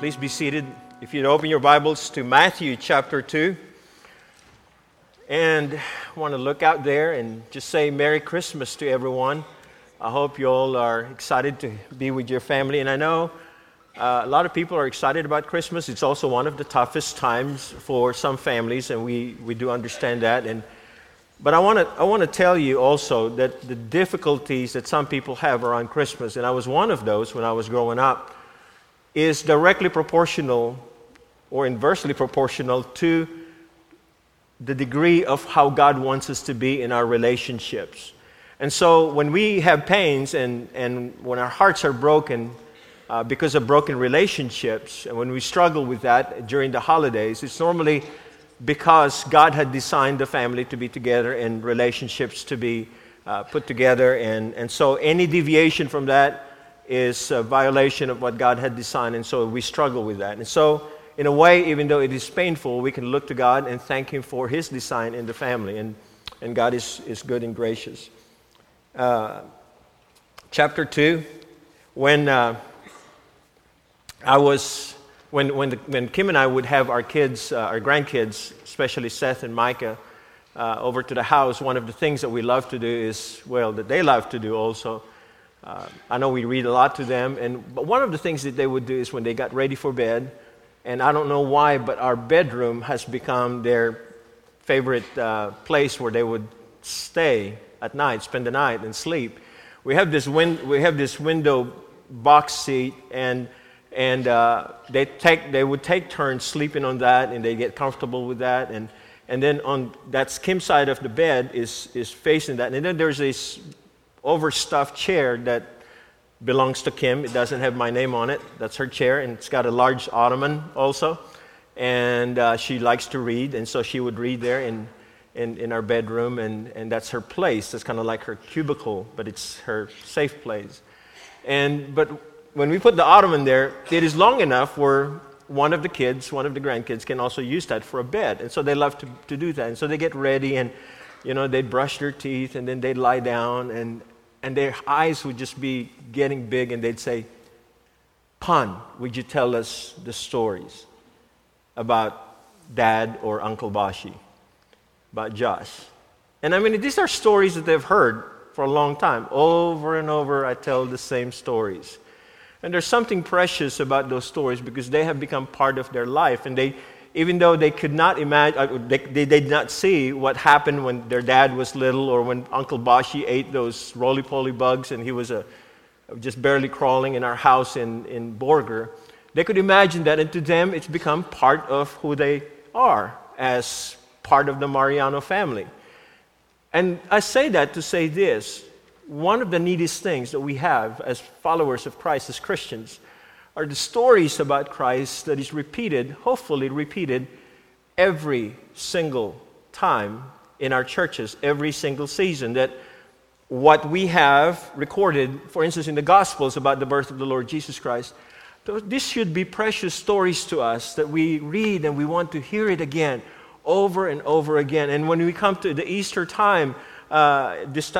Please be seated. If you'd open your Bibles to Matthew chapter 2. And I want to look out there and just say Merry Christmas to everyone. I hope you all are excited to be with your family. And I know a lot of people are excited about Christmas. It's also one of the toughest times for some families, and we do understand that. But I want to tell you also that the difficulties that some people have around Christmas, and I was one of those when I was growing up, is directly proportional or inversely proportional to the degree of how God wants us to be in our relationships. And so when we have pains and when our hearts are broken because of broken relationships, and when we struggle with that during the holidays, it's normally because God had designed the family to be together and relationships to be put together. And so any deviation from that is a violation of what God had designed, and so we struggle with that. And so, in a way, even though it is painful, we can look to God and thank Him for His design in the family, and God is good and gracious. Chapter 2, when Kim and I would have our kids, our grandkids, especially Seth and Micah, over to the house, one of the things that we love to do is, that they love to do also, I know we read a lot to them, but one of the things that they would do is when they got ready for bed, and I don't know why, but our bedroom has become their favorite place where they would stay at night, spend the night, and sleep. We have this window box seat, and they would take turns sleeping on that, and they get comfortable with that, and then on that Kim's side of the bed is facing that, and then there's this overstuffed chair that belongs to Kim. It doesn't have my name on it. That's her chair, and it's got a large ottoman also. And she likes to read, and so she would read there in our bedroom, and that's her place. That's kind of like her cubicle, but it's her safe place. But when we put the ottoman there, it is long enough where one of the grandkids, can also use that for a bed. And so they love to do that. And so they get ready, and they'd brush their teeth, and then they'd lie down, and their eyes would just be getting big, and they'd say, "Pon, would you tell us the stories about Dad or Uncle Bashi, about Josh?" And I mean, these are stories that they've heard for a long time. Over and over, I tell the same stories. And there's something precious about those stories because they have become part of their life, and even though they could not imagine, they did not see what happened when their dad was little, or when Uncle Bashi ate those roly-poly bugs and he was just barely crawling in our house in Borger. They could imagine that, and to them it's become part of who they are as part of the Mariano family. And I say that to say this: one of the neatest things that we have as followers of Christ, as Christians, are the stories about Christ that is repeated, hopefully repeated, every single time in our churches, every single season. That what we have recorded, for instance, in the Gospels about the birth of the Lord Jesus Christ, this should be precious stories to us that we read and we want to hear it again, over and over again. And when we come to the Easter time, this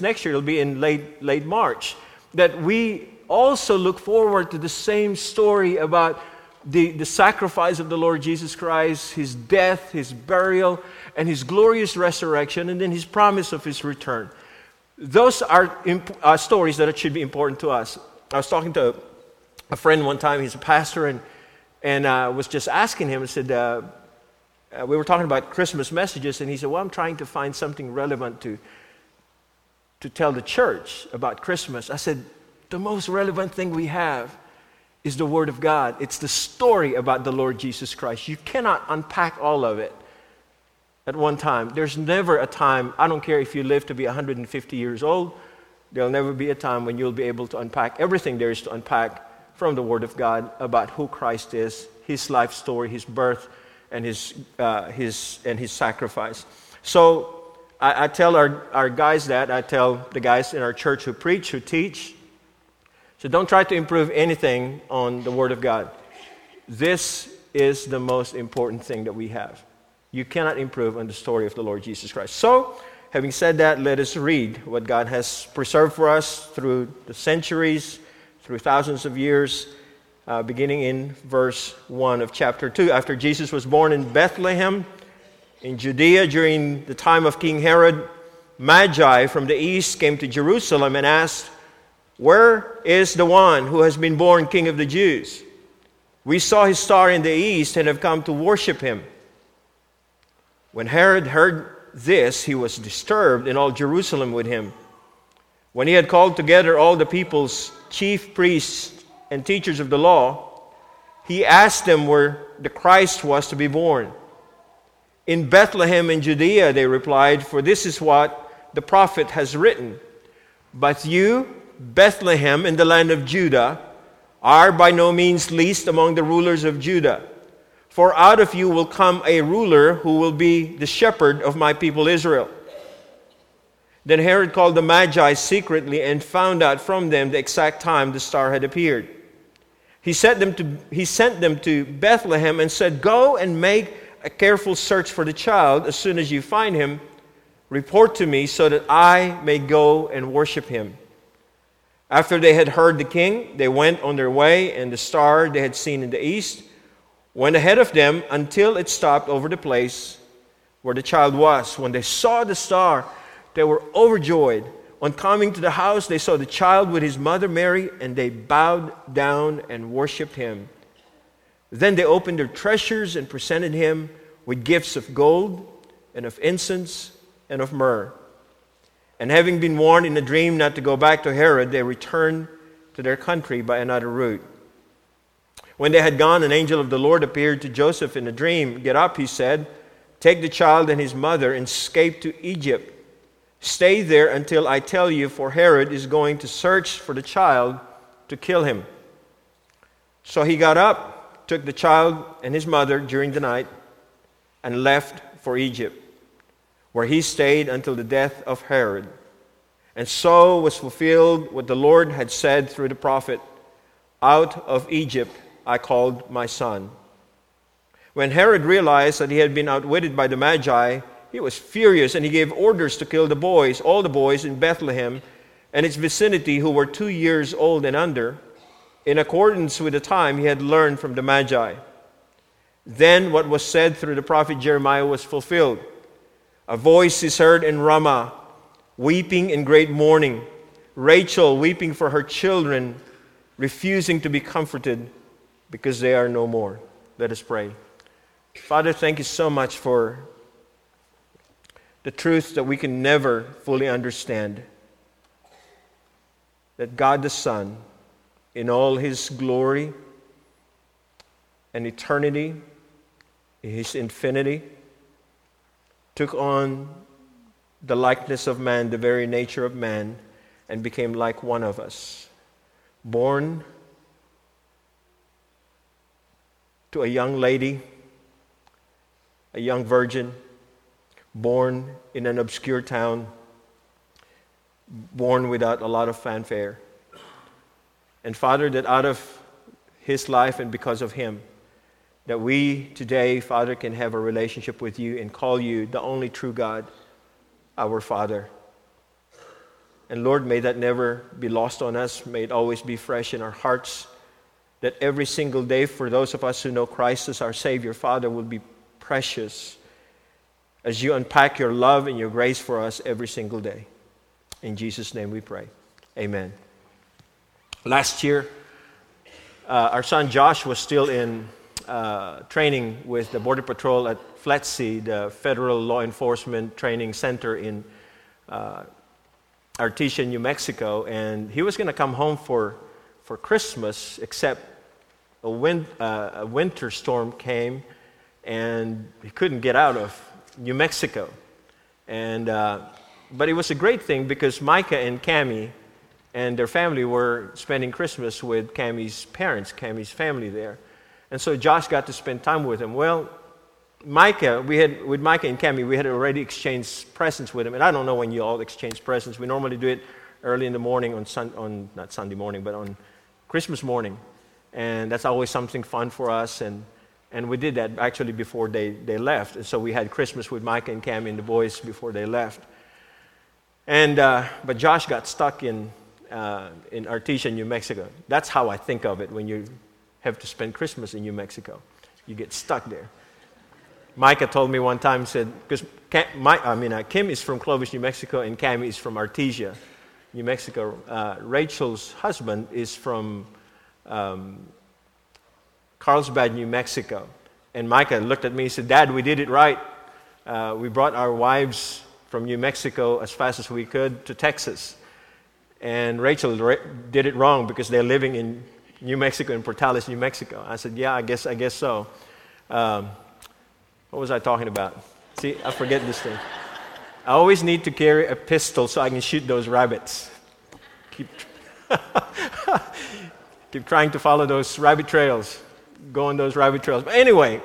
next year, it'll be in late March, that we also look forward to the same story about the sacrifice of the Lord Jesus Christ, His death, His burial, and His glorious resurrection, and then His promise of His return. Those are stories that should be important to us. I was talking to a friend one time. He's a pastor, and I was just asking him, I said, we were talking about Christmas messages, and he said, I'm trying to find something relevant to tell the church about Christmas. I said, the most relevant thing we have is the Word of God. It's the story about the Lord Jesus Christ. You cannot unpack all of it at one time. There's never a time, I don't care if you live to be 150 years old, there'll never be a time when you'll be able to unpack everything there is to unpack from the Word of God about who Christ is, His life story, His birth, and His sacrifice. So I tell our guys that. I tell the guys in our church who preach, who teach, so don't try to improve anything on the Word of God. This is the most important thing that we have. You cannot improve on the story of the Lord Jesus Christ. So, having said that, let us read what God has preserved for us through the centuries, through thousands of years, beginning in verse 1 of chapter 2. After Jesus was born in Bethlehem, in Judea, during the time of King Herod, Magi from the east came to Jerusalem and asked, "Where is the one who has been born King of the Jews? We saw his star in the east and have come to worship him." When Herod heard this, he was disturbed, and all Jerusalem with him. When he had called together all the people's chief priests and teachers of the law, he asked them where the Christ was to be born. "In Bethlehem in Judea," they replied, "for this is what the prophet has written. But you, Bethlehem, in the land of Judah, are by no means least among the rulers of Judah. For out of you will come a ruler who will be the shepherd of my people Israel." Then Herod called the Magi secretly and found out from them the exact time the star had appeared. He sent them to Bethlehem and said, "Go and make a careful search for the child. As soon as you find him, report to me so that I may go and worship him." After they had heard the king, they went on their way, and the star they had seen in the east went ahead of them until it stopped over the place where the child was. When they saw the star, they were overjoyed. On coming to the house, they saw the child with his mother Mary, and they bowed down and worshipped him. Then they opened their treasures and presented him with gifts of gold and of incense and of myrrh. And having been warned in a dream not to go back to Herod, they returned to their country by another route. When they had gone, an angel of the Lord appeared to Joseph in a dream. "Get up," he said, "take the child and his mother and escape to Egypt. Stay there until I tell you, for Herod is going to search for the child to kill him." So he got up, took the child and his mother during the night, and left for Egypt, where he stayed until the death of Herod. And so was fulfilled what the Lord had said through the prophet, "Out of Egypt I called my son." When Herod realized that he had been outwitted by the Magi, he was furious, and he gave orders to kill all the boys in Bethlehem and its vicinity who were 2 years old and under, in accordance with the time he had learned from the Magi. Then what was said through the prophet Jeremiah was fulfilled. "A voice is heard in Ramah, weeping in great mourning, Rachel weeping for her children, refusing to be comforted because they are no more." Let us pray. Father, thank you so much for the truth that we can never fully understand, that God the Son, in all his glory and eternity, his infinity, took on the likeness of man, the very nature of man, and became like one of us, born to a young lady, a young virgin, born in an obscure town, born without a lot of fanfare. And Father, that out of his life and because of him, that we today, Father, can have a relationship with you and call you the only true God, our Father. And Lord, may that never be lost on us. May it always be fresh in our hearts, that every single day for those of us who know Christ as our Savior, Father, will be precious as you unpack your love and your grace for us every single day. In Jesus' name we pray. Amen. Last year, our son Josh was still in training with the Border Patrol at FLETC, the Federal Law Enforcement Training Center in Artesia, New Mexico. And he was going to come home for Christmas, except a winter storm came, and he couldn't get out of New Mexico. And but it was a great thing because Micah and Cammy and their family were spending Christmas with Cammy's parents, Cammy's family there. And so Josh got to spend time with him. Well, with Micah and Cammy, we had already exchanged presents with him. And I don't know when you all exchange presents. We normally do it early in the morning on Christmas morning. And that's always something fun for us. And we did that actually before they left. And so we had Christmas with Micah and Cammy and the boys before they left. And but Josh got stuck in Artesia, New Mexico. That's how I think of it when you have to spend Christmas in New Mexico. You get stuck there. Micah told me one time, said, because Kim is from Clovis, New Mexico, and Cammy is from Artesia, New Mexico. Rachel's husband is from Carlsbad, New Mexico. And Micah looked at me and said, Dad, we did it right. We brought our wives from New Mexico as fast as we could to Texas. And Rachel did it wrong because they're living in New Mexico, in Portales, New Mexico. I said, yeah, I guess so. What was I talking about? See, I forget this thing. I always need to carry a pistol so I can shoot those rabbits. Keep trying to follow those rabbit trails, go on those rabbit trails. But anyway,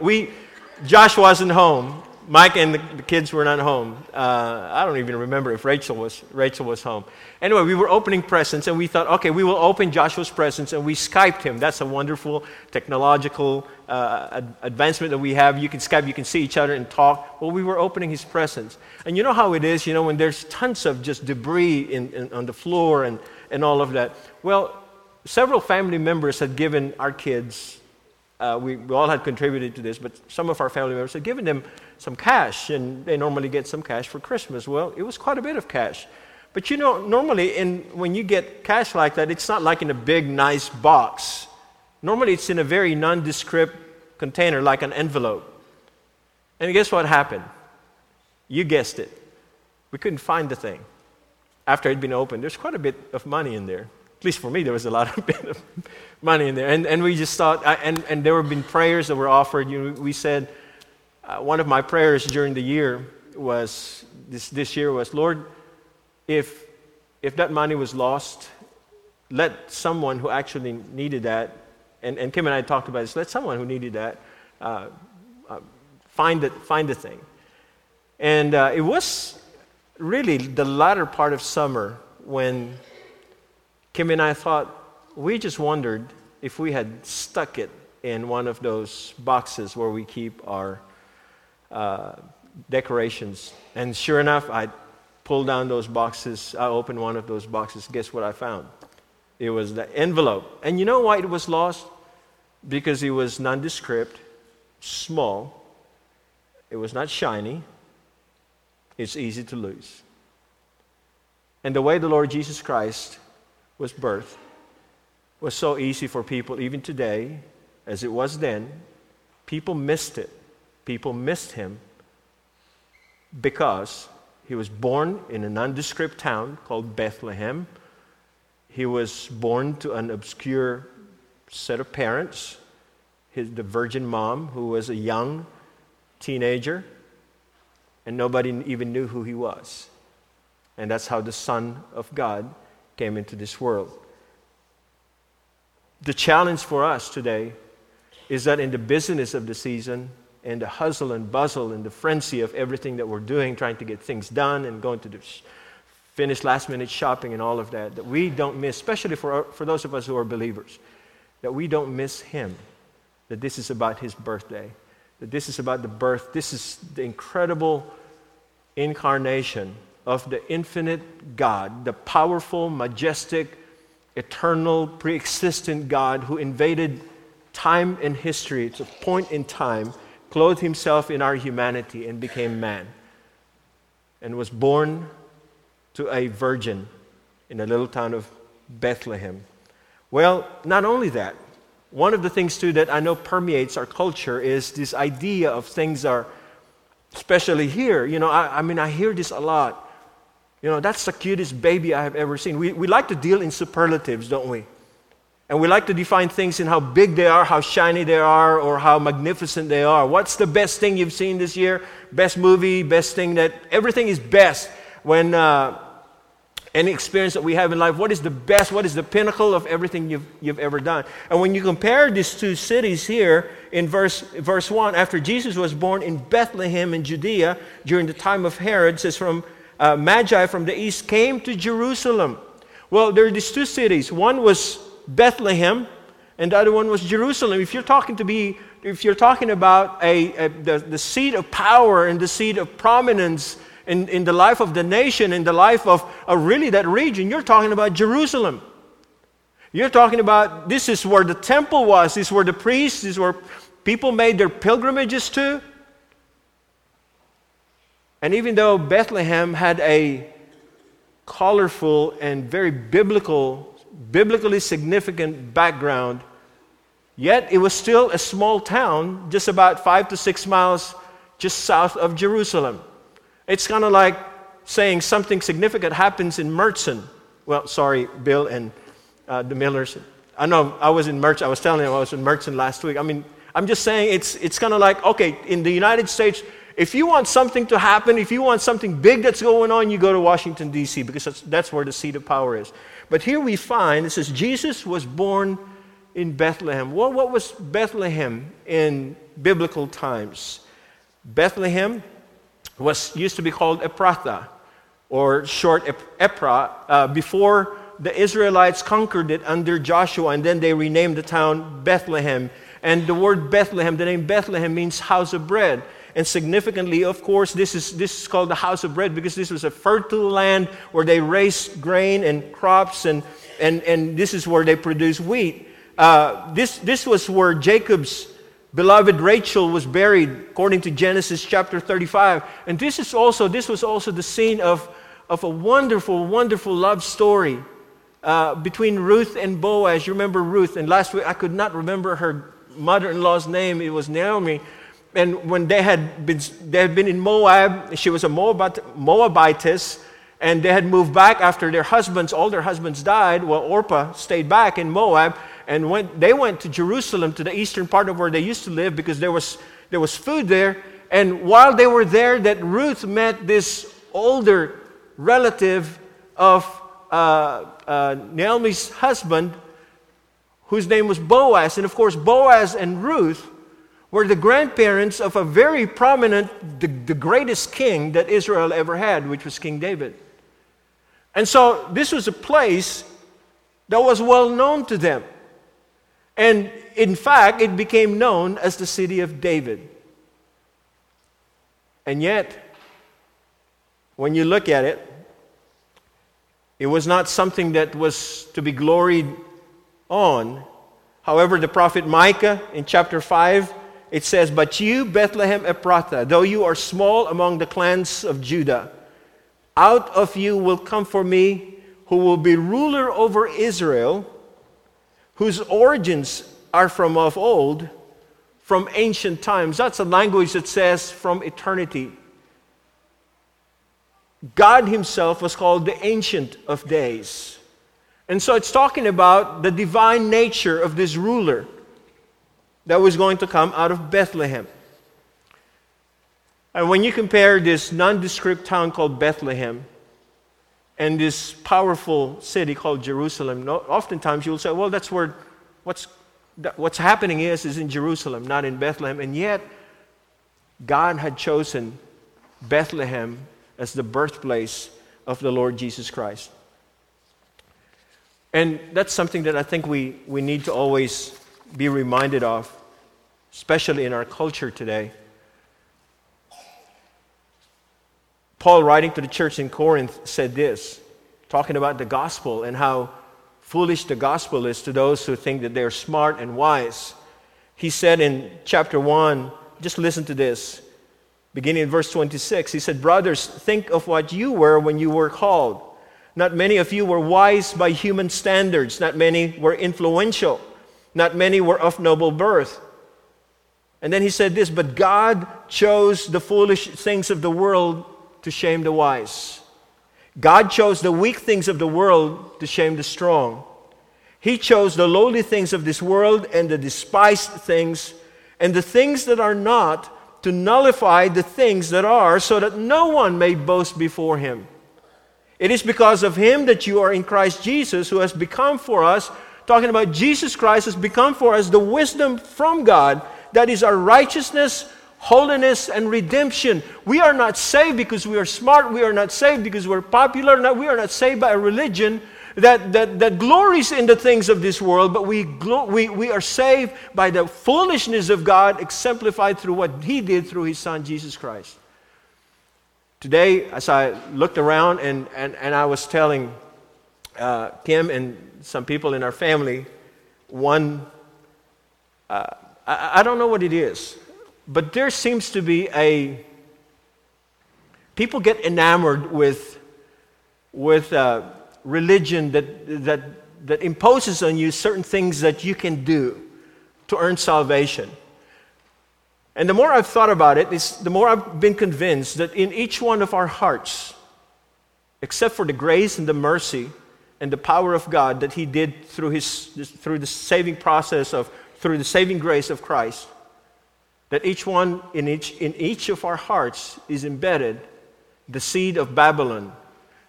Josh wasn't home. Mike and the kids were not home. I don't even remember if Rachel was home. Anyway, we were opening presents, and we thought, okay, we will open Joshua's presents, and we Skyped him. That's a wonderful technological advancement that we have. You can Skype, you can see each other and talk. Well, we were opening his presents. And you know how it is, you know, when there's tons of just debris on the floor and all of that. Well, several family members had given our kids, we all had contributed to this, but some of our family members had given them some cash, and they normally get some cash for Christmas. Well, it was quite a bit of cash. But you know, normally when you get cash like that, it's not like in a big, nice box. Normally it's in a very nondescript container, like an envelope. And guess what happened? You guessed it. We couldn't find the thing. After it had been opened, there's quite a bit of money in there. At least for me, there was a lot of bit of money in there. And we just thought, and there have been prayers that were offered. You know, we said, one of my prayers during the year was, this year was, Lord, if that money was lost, let someone who actually needed that, and Kim and I talked about this, let someone who needed that find the thing. And it was really the latter part of summer when Kim and I thought, we just wondered if we had stuck it in one of those boxes where we keep our decorations. And sure enough, I pulled down those boxes. I opened one of those boxes. Guess what I found? It was the envelope. And you know why it was lost? Because it was nondescript, small. It was not shiny. It's easy to lose. And the way the Lord Jesus Christ was birth was so easy for people, even today, as it was then. People missed it. People missed him because he was born in a nondescript town called Bethlehem. He was born to an obscure set of parents, the virgin mom, who was a young teenager, and nobody even knew who he was. And that's how the Son of God came into this world. The challenge for us today is that in the busyness of the season and the hustle and bustle and the frenzy of everything that we're doing, trying to get things done and going to finish last-minute shopping and all of that, that we don't miss, especially for those of us who are believers, that we don't miss him, that this is about his birthday, that this is about the birth, this is the incredible incarnation of the infinite God, the powerful, majestic, eternal, pre-existent God who invaded time and history. It's a point in time, clothed himself in our humanity and became man, and was born to a virgin in a little town of Bethlehem. Well, not only that, one of the things too that I know permeates our culture is this idea of things are, especially here, you know, I hear this a lot. You know, that's the cutest baby I have ever seen. We like to deal in superlatives, don't we? And we like to define things in how big they are, how shiny they are, or how magnificent they are. What's the best thing you've seen this year? Best movie, best thing that... Everything is best. When any experience that we have in life, what is the best? What is the pinnacle of everything you've ever done? And when you compare these two cities here in verse 1, after Jesus was born in Bethlehem in Judea during the time of Herod, it says from... Magi from the east came to Jerusalem. Well, there are these two cities. One was Bethlehem, and the other one was Jerusalem. If you're talking about the seat of power and the seat of prominence in the life of the nation, in the life of really that region, you're talking about Jerusalem. You're talking about this is where the temple was. This is where the priests, this is where people made their pilgrimages to. And even though Bethlehem had a colorful and very biblically significant background, yet it was still a small town just about 5 to 6 miles just south of Jerusalem. It's kind of like saying something significant happens in Mertzen. Well, sorry, Bill and the Millers. I know I was in Mertzen. I was telling him I was in Mertzen last week. I mean, I'm just saying it's kind of like, okay, in the United States, if you want something to happen, if you want something big that's going on, you go to Washington, D.C., because that's where the seat of power is. But here we find, it says, Jesus was born in Bethlehem. Well, what was Bethlehem in biblical times? Bethlehem was used to be called Ephrathah, or short Ephra, before the Israelites conquered it under Joshua, and then they renamed the town Bethlehem. And the word Bethlehem, the name Bethlehem, means house of bread. And significantly, of course, this is called the house of bread because this was a fertile land where they raised grain and crops, and this is where they produced wheat. This was where Jacob's beloved Rachel was buried, according to Genesis chapter 35. And this was also the scene of a wonderful, wonderful love story between Ruth and Boaz. You remember Ruth? And last week I could not remember her mother-in-law's name. It was Naomi. And when they had been in Moab, she was a Moabitess, and they had moved back after all their husbands died. Well, Orpah stayed back in Moab, and they went to Jerusalem, to the eastern part of where they used to live, because there was food there. And while they were there, that Ruth met this older relative of Naomi's husband, whose name was Boaz. And of course, Boaz and Ruth were the grandparents of a very prominent, the greatest king that Israel ever had, which was King David. And so this was a place that was well known to them. And in fact, it became known as the city of David. And yet, when you look at it, it was not something that was to be gloried on. However, the prophet Micah in chapter 5, it says, "But you, Bethlehem Ephrathah, though you are small among the clans of Judah, out of you will come for me, who will be ruler over Israel, whose origins are from of old, from ancient times." That's a language that says from eternity. God himself was called the Ancient of Days. And so it's talking about the divine nature of this ruler that was going to come out of Bethlehem. And when you compare this nondescript town called Bethlehem and this powerful city called Jerusalem, oftentimes you'll say, well, that's where what's happening is in Jerusalem, not in Bethlehem. And yet, God had chosen Bethlehem as the birthplace of the Lord Jesus Christ. And that's something that I think we need to always be reminded of, especially in our culture today. Paul, writing to the church in Corinth, said this, talking about the gospel and how foolish the gospel is to those who think that they're smart and wise. He said in chapter 1, just listen to this, beginning in verse 26, he said, "Brothers, think of what you were when you were called. Not many of you were wise by human standards. Not many were influential. Not many were of noble birth." And then he said this, "But God chose the foolish things of the world to shame the wise. God chose the weak things of the world to shame the strong. He chose the lowly things of this world and the despised things, and the things that are not, to nullify the things that are, so that no one may boast before him. It is because of him that you are in Christ Jesus, who has become for us," talking about Jesus Christ, "has become for us the wisdom from God, that is our righteousness, holiness, and redemption." We are not saved because we are smart. We are not saved because we're popular. We are not saved by a religion that glories in the things of this world, but we are saved by the foolishness of God, exemplified through what he did through his son, Jesus Christ. Today, as I looked around and I was telling Kim and some people in our family, I don't know what it is, but there seems to be people get enamored with religion that imposes on you certain things that you can do to earn salvation. And the more I've thought about it, the more I've been convinced that in each one of our hearts, except for the grace and the mercy and the power of God that He did through the saving grace of Christ, that each one in each of our hearts is embedded the seed of Babylon.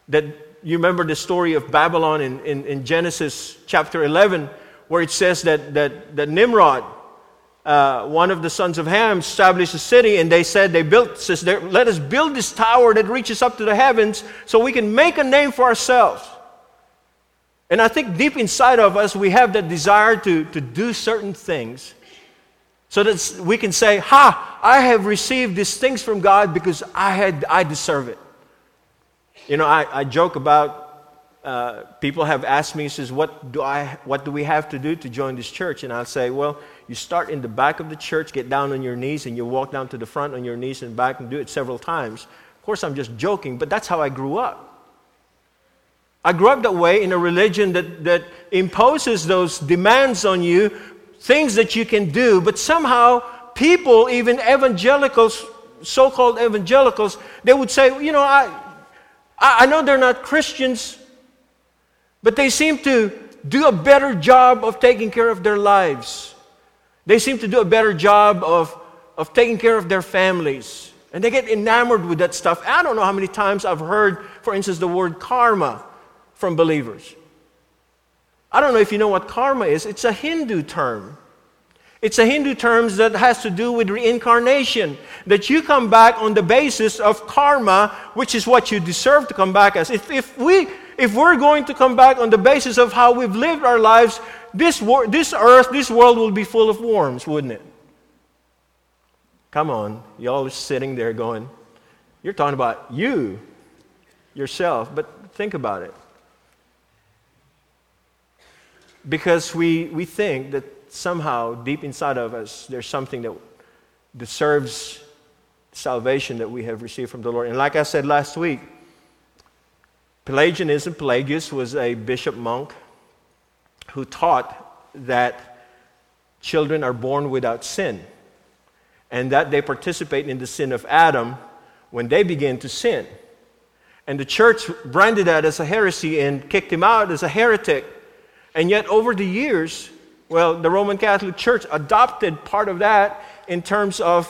That you remember the story of Babylon in Genesis chapter 11, where it says that Nimrod, one of the sons of Ham, established a city, and let us build this tower that reaches up to the heavens so we can make a name for ourselves. And I think deep inside of us, we have that desire to do certain things so that we can say, I have received these things from God because I deserve it. You know, I joke about, people have asked me, says, what do we have to do to join this church? And I'll say, well, you start in the back of the church, get down on your knees, and you walk down to the front on your knees and back and do it several times. Of course, I'm just joking, but that's how I grew up. I grew up that way in a religion that imposes those demands on you, things that you can do, but somehow people, even evangelicals, so-called evangelicals, they would say, you know, I know they're not Christians, but they seem to do a better job of taking care of their lives. They seem to do a better job of taking care of their families. And they get enamored with that stuff. I don't know how many times I've heard, for instance, the word karma from believers. I don't know if you know what karma is. It's a Hindu term. It's a Hindu term that has to do with reincarnation, that you come back on the basis of karma, which is what you deserve to come back as. If we're going to come back on the basis of how we've lived our lives, this world will be full of worms, wouldn't it? Come on, y'all are sitting there going, you're talking about you, yourself, but think about it. Because we think that somehow, deep inside of us, there's something that deserves salvation that we have received from the Lord. And like I said last week, Pelagianism, Pelagius was a bishop monk who taught that children are born without sin and that they participate in the sin of Adam when they begin to sin. And the church branded that as a heresy and kicked him out as a heretic. And yet, over the years, well, the Roman Catholic Church adopted part of that in terms of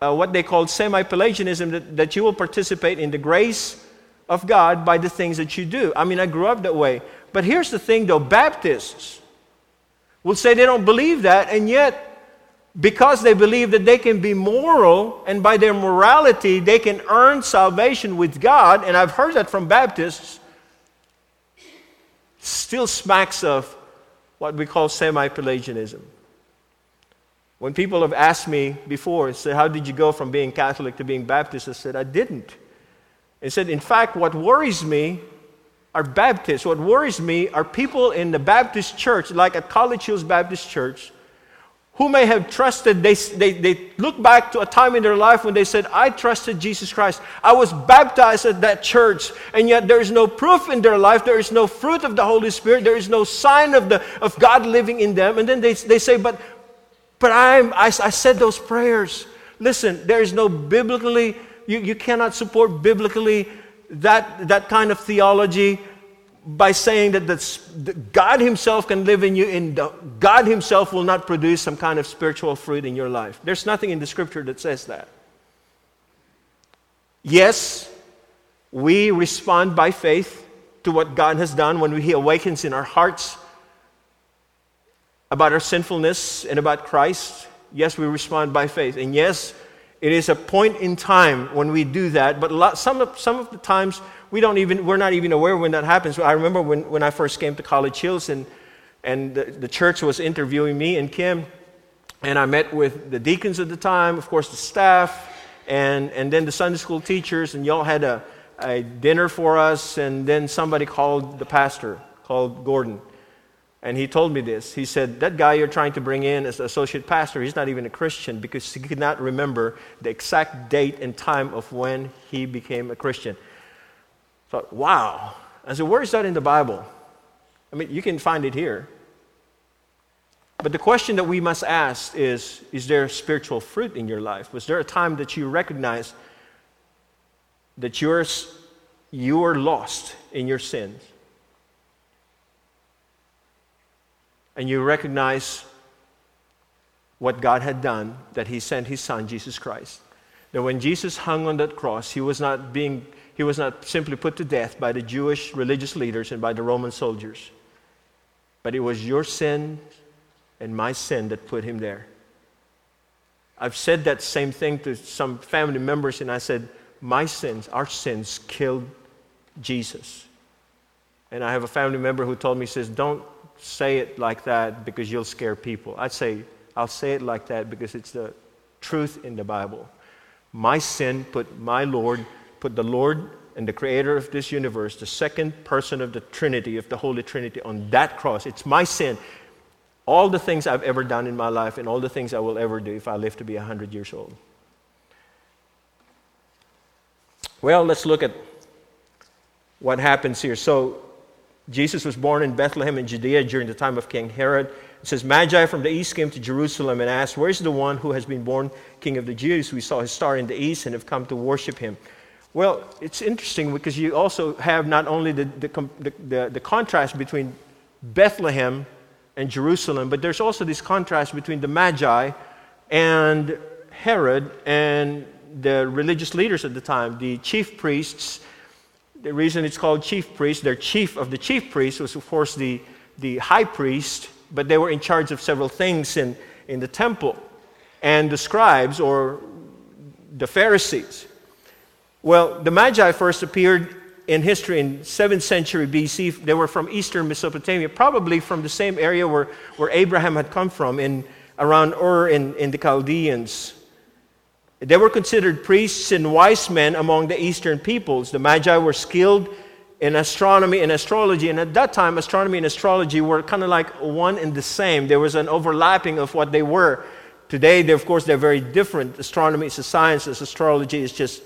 what they called semi-Pelagianism, that you will participate in the grace of God by the things that you do. I mean, I grew up that way. But here's the thing, though. Baptists will say they don't believe that, and yet, because they believe that they can be moral, and by their morality, they can earn salvation with God, and I've heard that from Baptists, still smacks of what we call semi-Pelagianism. When people have asked me before, say, how did you go from being Catholic to being Baptist? I said, I didn't. I said, in fact, what worries me are Baptists. What worries me are people in the Baptist church, like at College Hills Baptist Church, who may have trusted, they look back to a time in their life when they said, I trusted Jesus Christ. I was baptized at that church, and yet there is no proof in their life. There is no fruit of the Holy Spirit. There is no sign of God living in them. And then they say, but I said those prayers. Listen, there is no biblically, you cannot support biblically that kind of theology by saying that God Himself can live in you, and God Himself will not produce some kind of spiritual fruit in your life. There's nothing in the Scripture that says that. Yes, we respond by faith to what God has done when He awakens in our hearts about our sinfulness and about Christ. Yes, we respond by faith. And yes, it is a point in time when we do that, but some of the times we're not even aware when that happens. I remember when I first came to College Hills and the church was interviewing me and Kim, and I met with the deacons at the time, of course the staff, and then the Sunday school teachers, and y'all had a a dinner for us, and then somebody called the pastor, called Gordon, and he told me this. He said, that guy you're trying to bring in as associate pastor, he's not even a Christian, because he could not remember the exact date and time of when he became a Christian. I thought, wow. I said, where is that in the Bible? I mean, you can find it here. But the question that we must ask is there spiritual fruit in your life? Was there a time that you recognized that you were lost in your sins? And you recognize what God had done, that He sent His Son, Jesus Christ. That when Jesus hung on that cross, He was not simply put to death by the Jewish religious leaders and by the Roman soldiers. But it was your sin and my sin that put Him there. I've said that same thing to some family members, and I said, my sins, our sins killed Jesus. And I have a family member who told me, says, don't say it like that because you'll scare people. I'll say it like that because it's the truth in the Bible. My sin put the Lord and the creator of this universe, the second person of the Trinity, of the Holy Trinity, on that cross. It's my sin. All the things I've ever done in my life and all the things I will ever do if I live to be 100 years old. Well, let's look at what happens here. So, Jesus was born in Bethlehem in Judea during the time of King Herod. It says, Magi from the east came to Jerusalem and asked, where is the one who has been born King of the Jews? We saw his star in the east and have come to worship him. Well, it's interesting because you also have not only the contrast between Bethlehem and Jerusalem, but there's also this contrast between the Magi and Herod and the religious leaders at the time, the chief priests. The reason it's called chief priest, their chief of the chief priests was, of course, the high priest, but they were in charge of several things in the temple, and the scribes or the Pharisees. Well, the Magi first appeared in history in 7th century BC. They were from eastern Mesopotamia, probably from the same area where Abraham had come from, around Ur in the Chaldeans. They were considered priests and wise men among the eastern peoples. The Magi were skilled in astronomy and astrology. And at that time, astronomy and astrology were kind of like one and the same. There was an overlapping of what they were. Today, of course, they're very different. Astronomy is a science. Astrology is just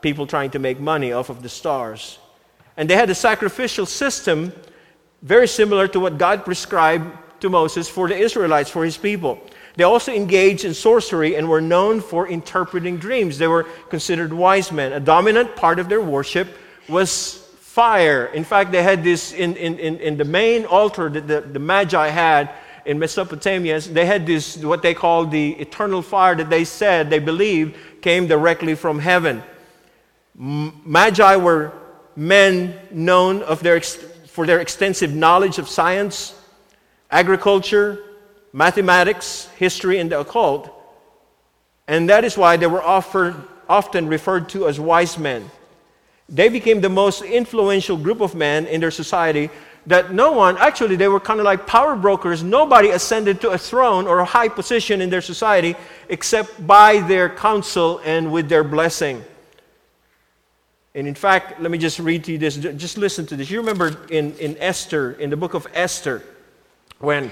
people trying to make money off of the stars. And they had a sacrificial system very similar to what God prescribed to Moses for the Israelites, for his people. They also engaged in sorcery and were known for interpreting dreams. They were considered wise men. A dominant part of their worship was fire. In fact, they had this in the main altar that the Magi had in Mesopotamia. They had this, what they called the eternal fire, that they said, they believed, came directly from heaven. Magi were men known for their extensive knowledge of science, agriculture, mathematics, history, and the occult. And that is why they were often referred to as wise men. They became the most influential group of men in their society, that no one, actually they were kind of like power brokers. Nobody ascended to a throne or a high position in their society except by their counsel and with their blessing. And in fact, let me just read to you this. Just listen to this. You remember in Esther, in the book of Esther, when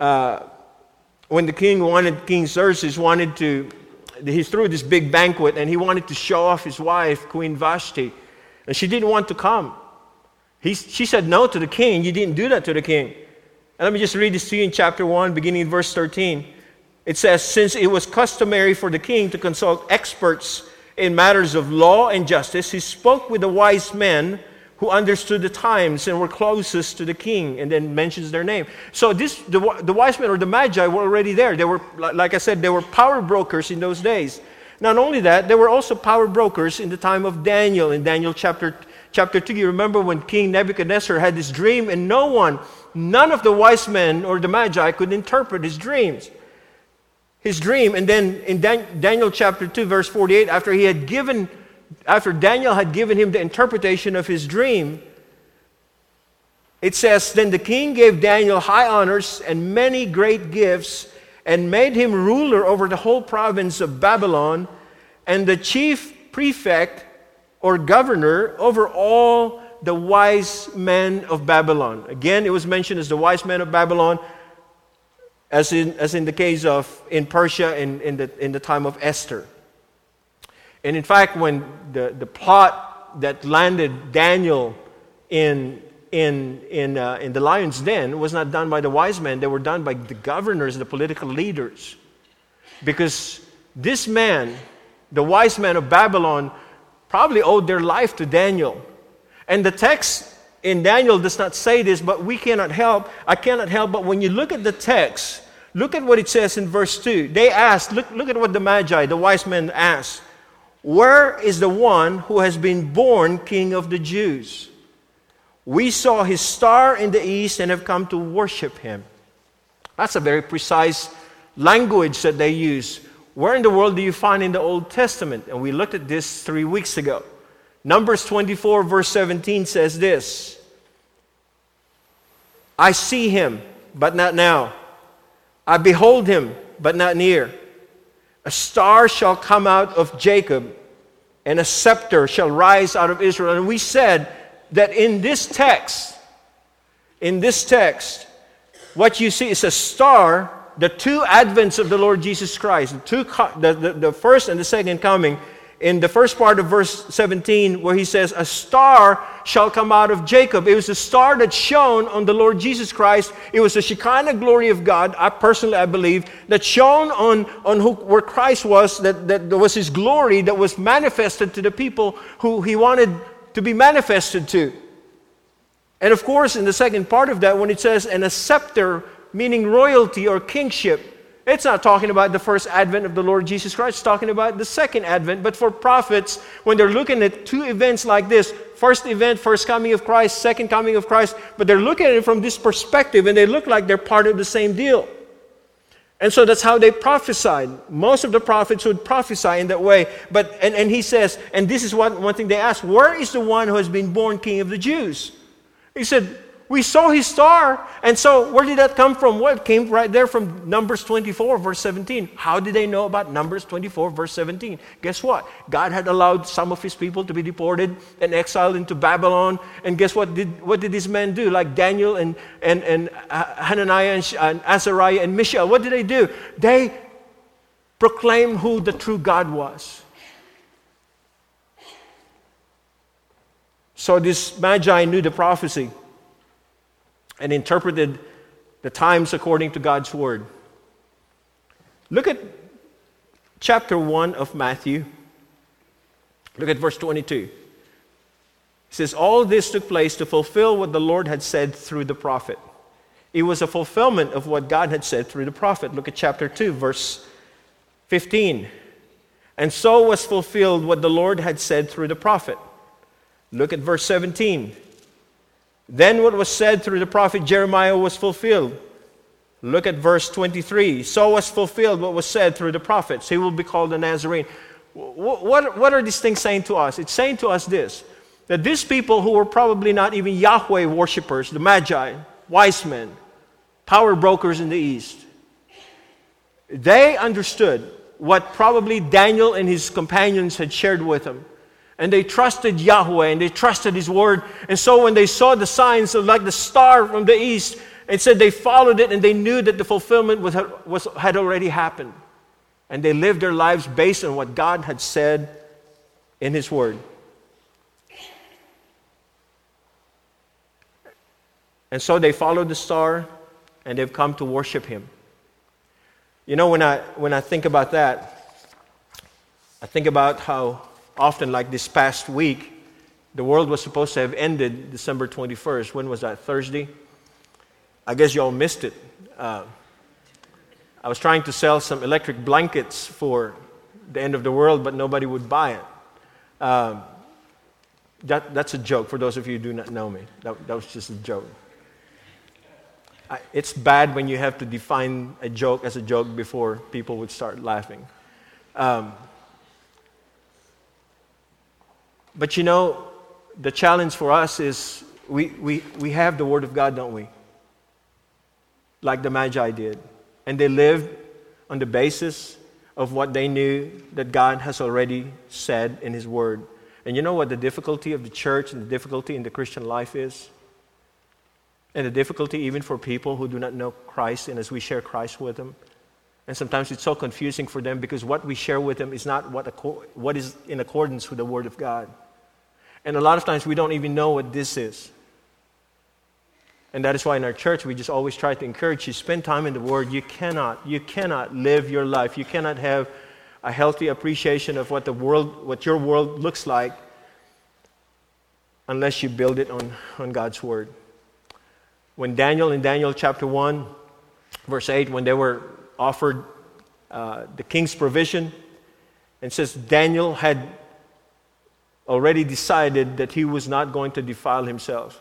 the King Xerxes he threw this big banquet and he wanted to show off his wife, Queen Vashti, and she didn't want to come. She said no to the king. You didn't do that to the king. And let me just read this to you in chapter 1, beginning in verse 13. It says, since it was customary for the king to consult experts in matters of law and justice, he spoke with the wise men who understood the times and were closest to the king, and then mentions their name. So the wise men or the Magi were already there. They were, like I said, they were power brokers in those days. Not only that, they were also power brokers in the time of Daniel. In Daniel chapter 2, you remember when King Nebuchadnezzar had this dream, and none of the wise men or the Magi could interpret his dreams. His dream, and then in Daniel chapter 2, verse 48, after Daniel had given him the interpretation of his dream, it says, then the king gave Daniel high honors and many great gifts and made him ruler over the whole province of Babylon, and the chief prefect or governor over all the wise men of Babylon. Again, it was mentioned as the wise men of Babylon, as in the case of in Persia in the time of Esther. And in fact, when the plot that landed Daniel in the lion's den was not done by the wise men, they were done by the governors, the political leaders. Because this man, the wise man of Babylon, probably owed their life to Daniel. And the text in Daniel does not say this, but we cannot help. I cannot help, but when you look at the text, look at what it says in verse 2. They asked, look at what the Magi, the wise men asked, "Where is the one who has been born King of the Jews? We saw his star in the east and have come to worship him." That's a very precise language that they use. Where in the world do you find in the Old Testament? And we looked at this 3 weeks ago. Numbers 24 verse 17 says this, "I see him, but not now. I behold him, but not near. A star shall come out of Jacob, and a scepter shall rise out of Israel." And we said that in this text, what you see is a star. The two advents of the Lord Jesus Christ, the first and the second coming, in the first part of verse 17 where he says, "A star shall come out of Jacob." It was a star that shone on the Lord Jesus Christ. It was the Shekinah glory of God, I believe, that shone on where Christ was, that was his glory that was manifested to the people who he wanted to be manifested to. And of course, in the second part of that, when it says, "And a scepter," meaning royalty or kingship, it's not talking about the first advent of the Lord Jesus Christ. It's talking about the second advent. But for prophets, when they're looking at two events like this, first event, first coming of Christ, second coming of Christ, but they're looking at it from this perspective, and they look like they're part of the same deal. And so that's how they prophesied. Most of the prophets would prophesy in that way. But and he says, and this is one thing they asked, "Where is the one who has been born King of the Jews?" He said, "We saw his star." And so where did that come from? Well, it came right there from Numbers 24, verse 17. How did they know about Numbers 24, verse 17? Guess what? God had allowed some of his people to be deported and exiled into Babylon. And guess what? What did these men do? Like Daniel and Hananiah and Azariah and Mishael. What did they do? They proclaimed who the true God was. So this Magi knew the prophecy and interpreted the times according to God's word. Look at chapter 1 of Matthew. Look at verse 22. It says, "All this took place to fulfill what the Lord had said through the prophet." It was a fulfillment of what God had said through the prophet. Look at chapter 2, verse 15. "And so was fulfilled what the Lord had said through the prophet." Look at verse 17. "Then what was said through the prophet Jeremiah was fulfilled." Look at verse 23. "So was fulfilled what was said through the prophets. He will be called a Nazarene." What are these things saying to us? It's saying to us this, that these people who were probably not even Yahweh worshippers, the Magi, wise men, power brokers in the East, they understood what probably Daniel and his companions had shared with them. And they trusted Yahweh, and they trusted his word. And so when they saw the signs of like the star from the east, it said they followed it, and they knew that the fulfillment had already happened. And they lived their lives based on what God had said in his word. And so they followed the star, and they've come to worship him. You know, when I think about that, I think about how often, like this past week, the world was supposed to have ended December 21st. When was that? Thursday? I guess you all missed it. I was trying to sell some electric blankets for the end of the world, but nobody would buy it. That's a joke for those of you who do not know me. That was just a joke. It's bad when you have to define a joke as a joke before people would start laughing. But you know, the challenge for us is we have the Word of God, don't we? Like the Magi did. And they lived on the basis of what they knew that God has already said in his Word. And you know what the difficulty of the church and the difficulty in the Christian life is? And the difficulty even for people who do not know Christ and as we share Christ with them. And sometimes it's so confusing for them because what we share with them is not what is in accordance with the Word of God. And a lot of times we don't even know what this is. And that is why in our church we just always try to encourage you, spend time in the Word. You cannot live your life. You cannot have a healthy appreciation of what your world looks like unless you build it on God's Word. When Daniel, in Daniel chapter 1, verse 8, when they were offered the king's provision, and says Daniel had already decided that he was not going to defile himself.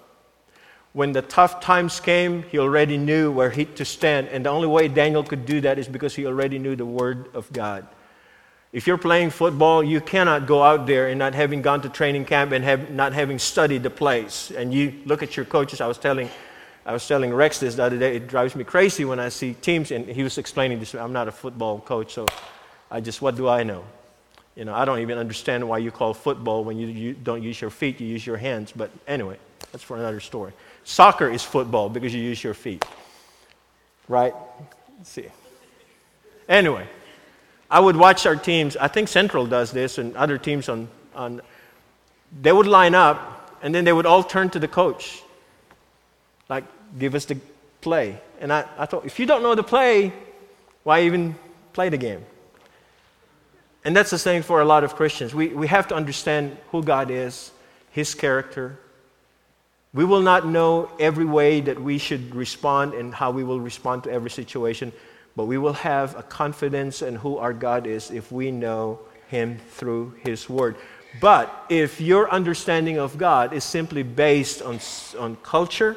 When the tough times came, he already knew where he to stand. And the only way Daniel could do that is because he already knew the Word of God. If you're playing football, you cannot go out there and not having gone to training camp and not having studied the plays. And you look at your coaches. I was telling Rex this the other day. It drives me crazy when I see teams, and he was explaining this. I'm not a football coach, so what do I know? You know, I don't even understand why you call football when you don't use your feet, you use your hands. But anyway, that's for another story. Soccer is football because you use your feet, right? Let's see. Anyway, I would watch our teams. I think Central does this, and other teams on they would line up, and then they would all turn to the coach. Like, give us the play. And I thought, if you don't know the play, why even play the game? And that's the same for a lot of Christians. We have to understand who God is, His character. We will not know every way that we should respond and how we will respond to every situation, but we will have a confidence in who our God is if we know Him through His Word. But if your understanding of God is simply based on culture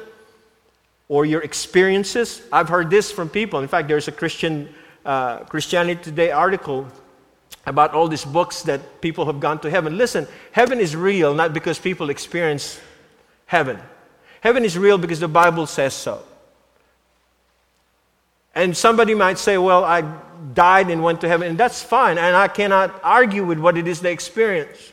or your experiences, I've heard this from people. In fact, there's a Christianity Today article about all these books that people have gone to heaven. Listen, heaven is real not because people experience heaven. Heaven is real because the Bible says so. And somebody might say, well, I died and went to heaven, and that's fine, and I cannot argue with what it is they experience.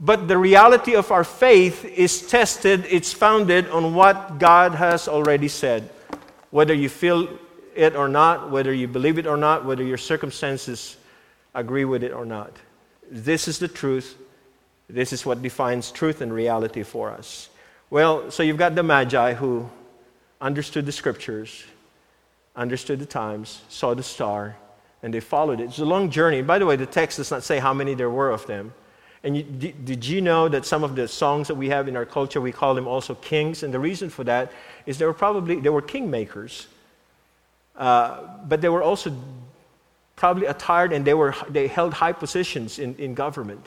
But the reality of our faith is tested, it's founded on what God has already said. Whether you feel it or not, whether you believe it or not, whether your circumstances agree with it or not. This is the truth. This is what defines truth and reality for us. Well, so you've got the Magi who understood the Scriptures, understood the times, saw the star, and they followed it. It's a long journey. By the way, the text does not say how many there were of them. And did you know that some of the songs that we have in our culture, we call them also kings? And the reason for that is they were kingmakers. But they were also probably attired, and they held high positions in government.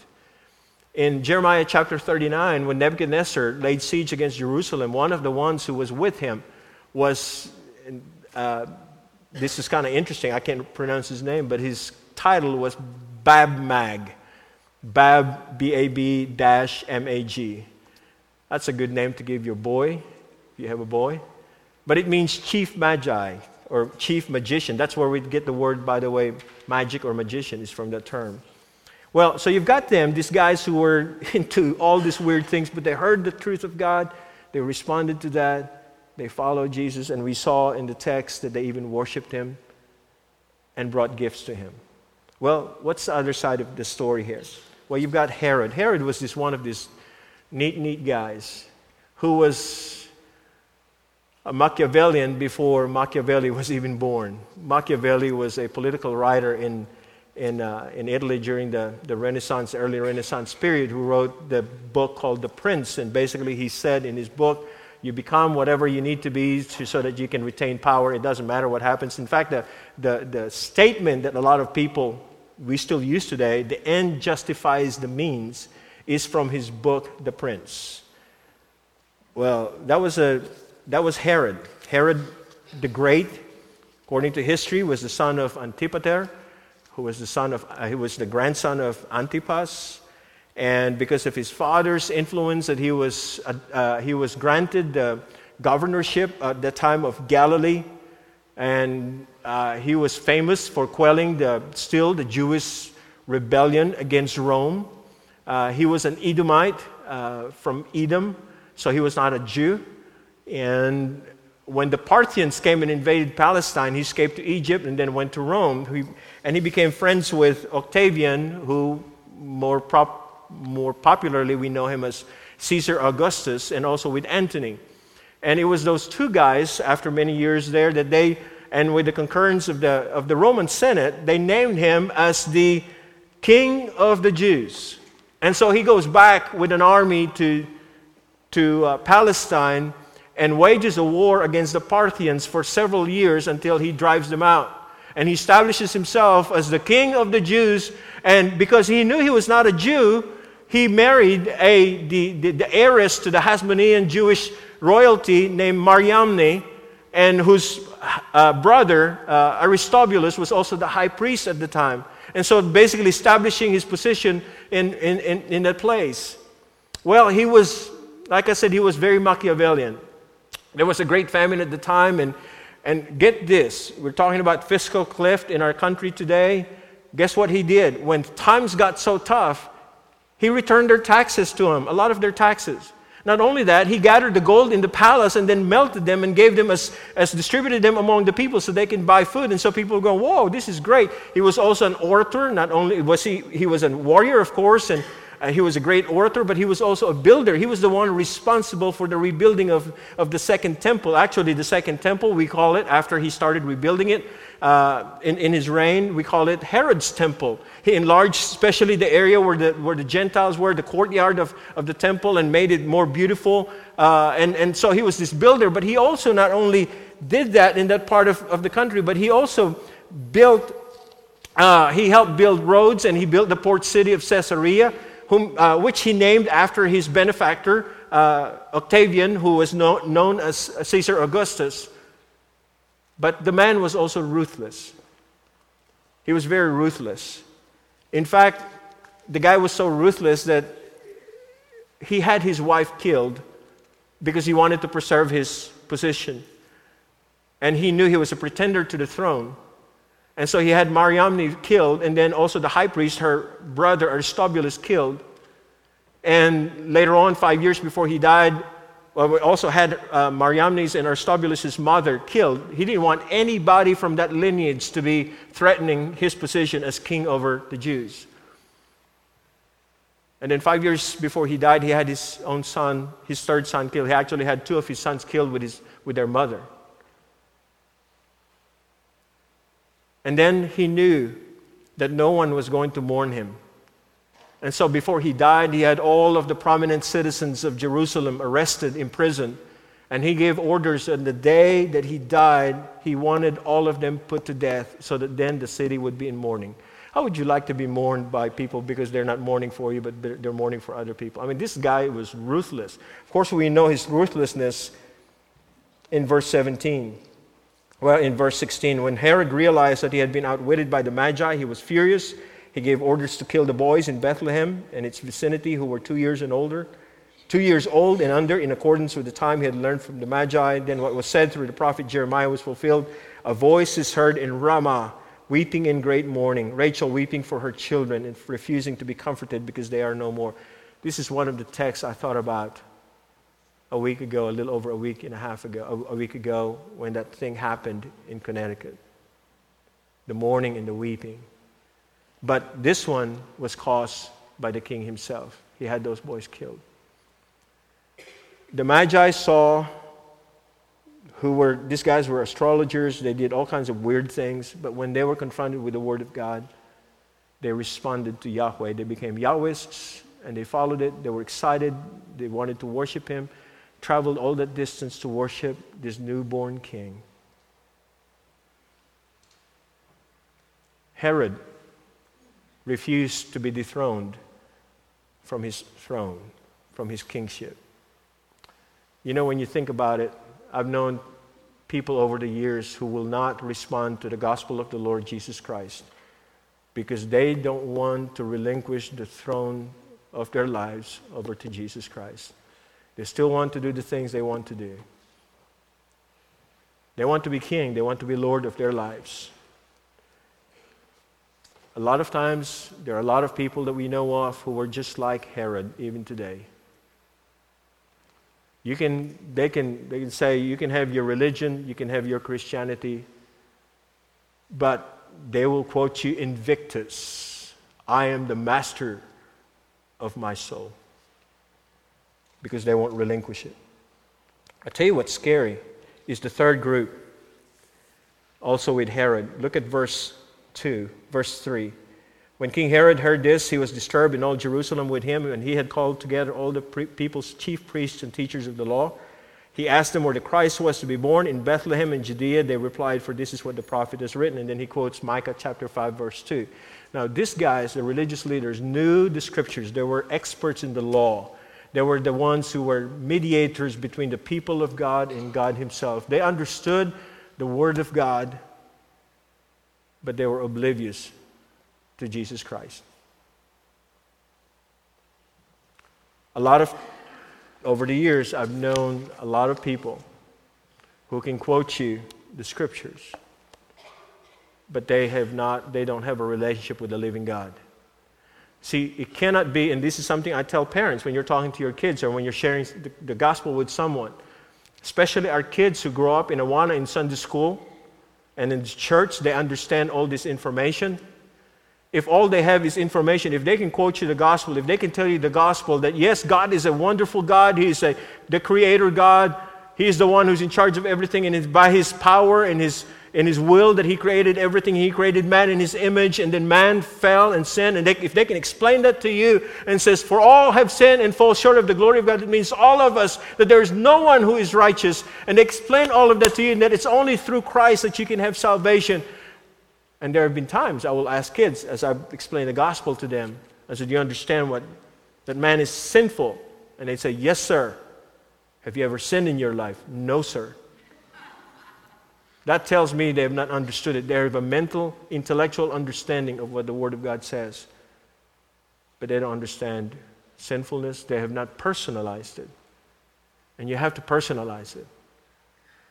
In Jeremiah chapter 39, when Nebuchadnezzar laid siege against Jerusalem, one of the ones who was with him was, this is kind of interesting, I can't pronounce his name, but his title was Bab-Mag. Bab, Bab-Mag. That's a good name to give your boy, if you have a boy. But it means chief magi, or chief magician. That's where we get the word, by the way, magic or magician is from that term. Well, so you've got them, these guys who were into all these weird things, but they heard the truth of God, they responded to that, they followed Jesus, and we saw in the text that they even worshipped Him and brought gifts to Him. Well, what's the other side of the story here? Well, you've got Herod. Herod was this one of these neat guys who was a Machiavellian before Machiavelli was even born. Machiavelli was a political writer in Italy during the Renaissance, early Renaissance period, who wrote the book called The Prince. And basically he said in his book, you become whatever you need to be so that you can retain power. It doesn't matter what happens. In fact, the statement that a lot of people we still use today, the end justifies the means, is from his book, The Prince. Well, that was Herod. Herod the Great, according to history, was the son of Antipater, who was the grandson of Antipas. And because of his father's influence, that he was granted the governorship at the time of Galilee, and he was famous for quelling the Jewish rebellion against Rome. He was an Edomite from Edom, so he was not a Jew. And when the Parthians came and invaded Palestine, he escaped to Egypt and then went to Rome. And he became friends with Octavian, who more popularly we know him as Caesar Augustus, and also with Antony. And it was those two guys, after many years there, that they, and with the concurrence of the Roman Senate, they named him as the King of the Jews. And so he goes back with an army to Palestine and wages a war against the Parthians for several years until he drives them out. And he establishes himself as the King of the Jews. And because he knew he was not a Jew, he married the heiress to the Hasmonean Jewish royalty named Mariamne, and whose brother, Aristobulus, was also the high priest at the time. And so basically establishing his position in that place. Well, he was, like I said, he was very Machiavellian. There was a great famine at the time, and get this, we're talking about fiscal cliff in our country today. Guess what he did? When times got so tough, he returned their taxes to him, a lot of their taxes. Not only that, he gathered the gold in the palace and then melted them and gave them as distributed them among the people so they can buy food. And so people go, whoa, this is great. He was also an orator. Not only was he was a warrior, of course, and he was a great orator, but he was also a builder. He was the one responsible for the rebuilding of the Second Temple. Actually, the Second Temple, we call it, after he started rebuilding it in his reign, we call it Herod's Temple. He enlarged especially the area where the Gentiles were, the courtyard of the temple, and made it more beautiful. And so he was this builder, but he also not only did that in that part of the country, but he also built, he helped build roads, and he built the port city of Caesarea, which he named after his benefactor, Octavian, who was known as Caesar Augustus. But the man was also ruthless. He was very ruthless. In fact, the guy was so ruthless that he had his wife killed because he wanted to preserve his position. And he knew he was a pretender to the throne. And so he had Mariamne killed, and then also the high priest, her brother Aristobulus, killed. And later on, 5 years before he died, we also had Mariamne's and Aristobulus' mother killed. He didn't want anybody from that lineage to be threatening his position as king over the Jews. And then 5 years before he died, he had his own son, his third son, killed. He actually had two of his sons killed with their mother. And then he knew that no one was going to mourn him. And so before he died, he had all of the prominent citizens of Jerusalem arrested, imprisoned. And he gave orders on the day that he died, he wanted all of them put to death so that then the city would be in mourning. How would you like to be mourned by people because they're not mourning for you, but they're mourning for other people? I mean, this guy was ruthless. Of course, we know his ruthlessness in verse 17. Well, in verse 16, when Herod realized that he had been outwitted by the Magi, he was furious. He gave orders to kill the boys in Bethlehem and its vicinity who were 2 years old and under, in accordance with the time he had learned from the Magi. Then what was said through the prophet Jeremiah was fulfilled. A voice is heard in Ramah, weeping in great mourning, Rachel weeping for her children and refusing to be comforted because they are no more. This is one of the texts I thought about a week ago, when that thing happened in Connecticut. The mourning and the weeping. But this one was caused by the king himself. He had those boys killed. The Magi saw, these guys were astrologers, they did all kinds of weird things, but when they were confronted with the word of God, they responded to Yahweh. They became Yahwists, and they followed it. They were excited, they wanted to worship him. Traveled all that distance to worship this newborn king. Herod refused to be dethroned from his throne, from his kingship. You know, when you think about it, I've known people over the years who will not respond to the gospel of the Lord Jesus Christ because they don't want to relinquish the throne of their lives over to Jesus Christ. They still want to do the things they want to do. They want to be king. They want to be Lord of their lives. A lot of times, there are a lot of people that we know of who were just like Herod, even today. They can say, you can have your religion, you can have your Christianity, but they will quote you Invictus. I am the master of my soul. Because they won't relinquish it. I tell you what's scary is the third group, also with Herod. Look at verse 3. When King Herod heard this, he was disturbed, in all Jerusalem with him, and he had called together all the people's chief priests and teachers of the law. He asked them where the Christ was to be born, in Bethlehem in Judea. They replied, for this is what the prophet has written. And then he quotes Micah chapter 5, verse 2. Now, these guys, the religious leaders, knew the scriptures. They were experts in the law. They were the ones who were mediators between the people of God and God himself. They understood the word of God, but they were oblivious to Jesus Christ. Over the years, I've known a lot of people who can quote you the scriptures, but they don't have a relationship with the living God. See, it cannot be, and this is something I tell parents when you're talking to your kids or when you're sharing the gospel with someone, especially our kids who grow up in Awana in Sunday school and in church, they understand all this information. If all they have is information, if they can quote you the gospel, if they can tell you the gospel that yes, God is a wonderful God, He is the creator God, He is the one who's in charge of everything, and it's by His power and His will that He created everything. He created man in His image, and then man fell and sinned. And if they can explain that to you and says, for all have sinned and fall short of the glory of God, it means all of us, that there is no one who is righteous. And they explain all of that to you, and that it's only through Christ that you can have salvation. And there have been times I will ask kids, as I explain the gospel to them, I said, do you understand that man is sinful? And they say, yes, sir. Have you ever sinned in your life? No, sir. That tells me they have not understood it. They have a mental, intellectual understanding of what the Word of God says. But they don't understand sinfulness. They have not personalized it. And you have to personalize it.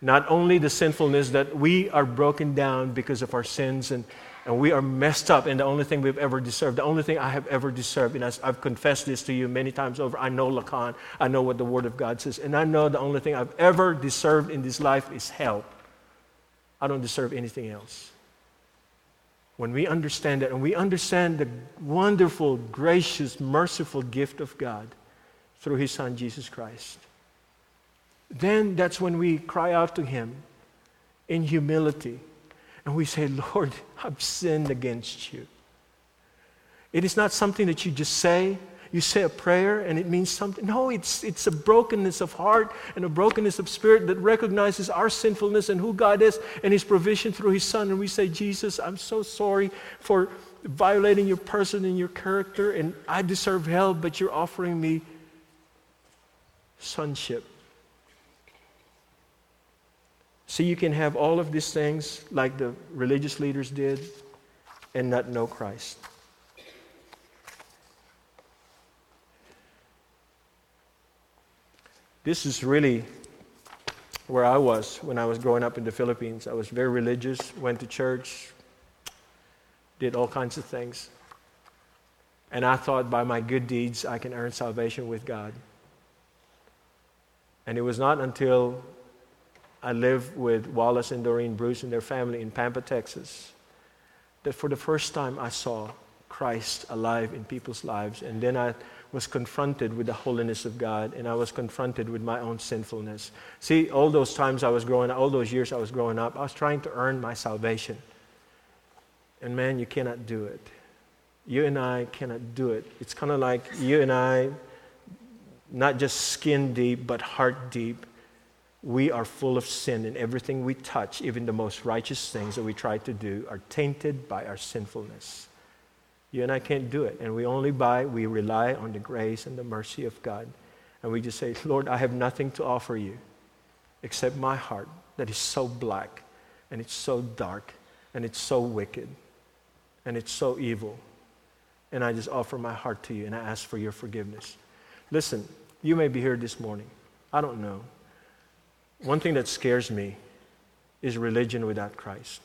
Not only the sinfulness that we are broken down because of our sins and we are messed up, and the only thing we've ever deserved, the only thing I have ever deserved, and I've confessed this to you many times over, I know Lacan, I know what the Word of God says, and I know the only thing I've ever deserved in this life is hell. I don't deserve anything else. When we understand that, and we understand the wonderful, gracious, merciful gift of God through His Son, Jesus Christ, then that's when we cry out to Him in humility. And we say, Lord, I've sinned against you. It is not something that you just say. You say a prayer and it means something. No, it's a brokenness of heart and a brokenness of spirit that recognizes our sinfulness and who God is and His provision through His Son. And we say, Jesus, I'm so sorry for violating your person and your character, and I deserve hell, but you're offering me sonship. So you can have all of these things like the religious leaders did and not know Christ. This is really where I was when I was growing up in the Philippines. I was very religious, went to church, did all kinds of things. And I thought by my good deeds I can earn salvation with God. And it was not until I lived with Wallace and Doreen Bruce and their family in Pampa, Texas, that for the first time I saw Christ alive in people's lives. And then I was confronted with the holiness of God, and I was confronted with my own sinfulness. See, all those times I was growing up, all those years I was growing up, I was trying to earn my salvation. And man, you cannot do it. You and I cannot do it. It's kind of like you and I, not just skin deep, but heart deep. We are full of sin, and everything we touch, even the most righteous things that we try to do, are tainted by our sinfulness. You and I can't do it, and we rely on the grace and the mercy of God. And we just say, Lord, I have nothing to offer you except my heart that is so black, and it's so dark, and it's so wicked, and it's so evil. And I just offer my heart to you, and I ask for your forgiveness. Listen, you may be here this morning. I don't know. One thing that scares me is religion without Christ.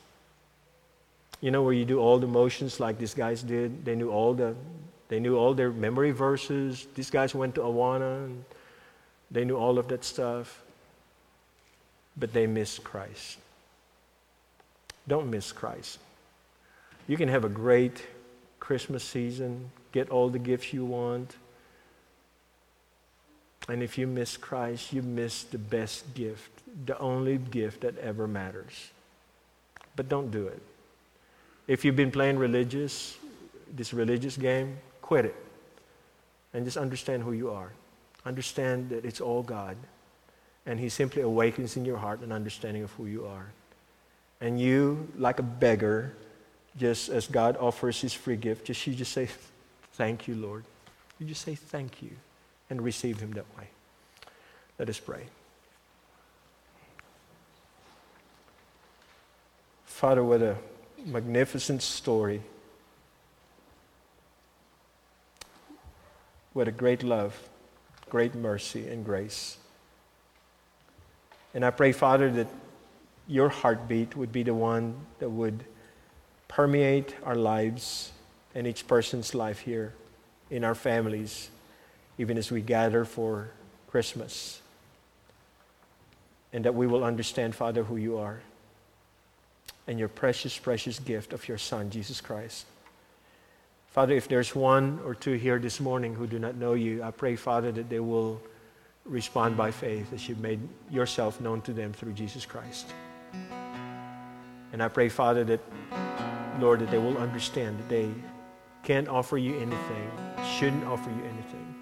You know, where you do all the motions like these guys did. They knew all their memory verses. These guys went to Awana. And they knew all of that stuff. But they missed Christ. Don't miss Christ. You can have a great Christmas season, get all the gifts you want. And if you miss Christ, you miss the best gift, the only gift that ever matters. But don't do it. If you've been playing this religious game, quit it. And just understand who you are. Understand that it's all God. And He simply awakens in your heart an understanding of who you are. And you, like a beggar, just as God offers His free gift, you just say, thank you, Lord. You just say, thank you, and receive Him that way. Let us pray. Father, what a magnificent story. What a great love, great mercy, and grace. And I pray, Father, that your heartbeat would be the one that would permeate our lives and each person's life here in our families, even as we gather for Christmas. And that we will understand, Father, who you are and your precious, precious gift of your Son, Jesus Christ. Father, if there's one or two here this morning who do not know you, I pray, Father, that they will respond by faith as you've made yourself known to them through Jesus Christ. And I pray, Father, that, Lord, that they will understand that they can't offer you anything, shouldn't offer you anything,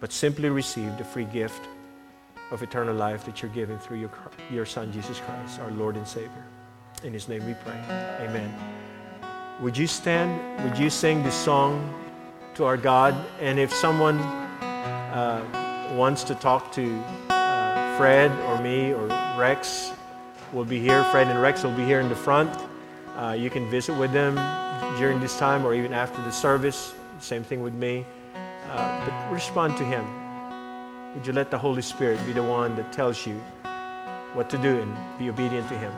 but simply receive the free gift of eternal life that you're giving through your Son, Jesus Christ, our Lord and Savior. In His name we pray. Amen. Would you stand? Would you sing this song to our God? And if someone wants to talk to Fred or me or Rex, we'll be here. Fred and Rex will be here in the front. You can visit with them during this time or even after the service. Same thing with me. But respond to Him. Would you let the Holy Spirit be the one that tells you what to do and be obedient to Him?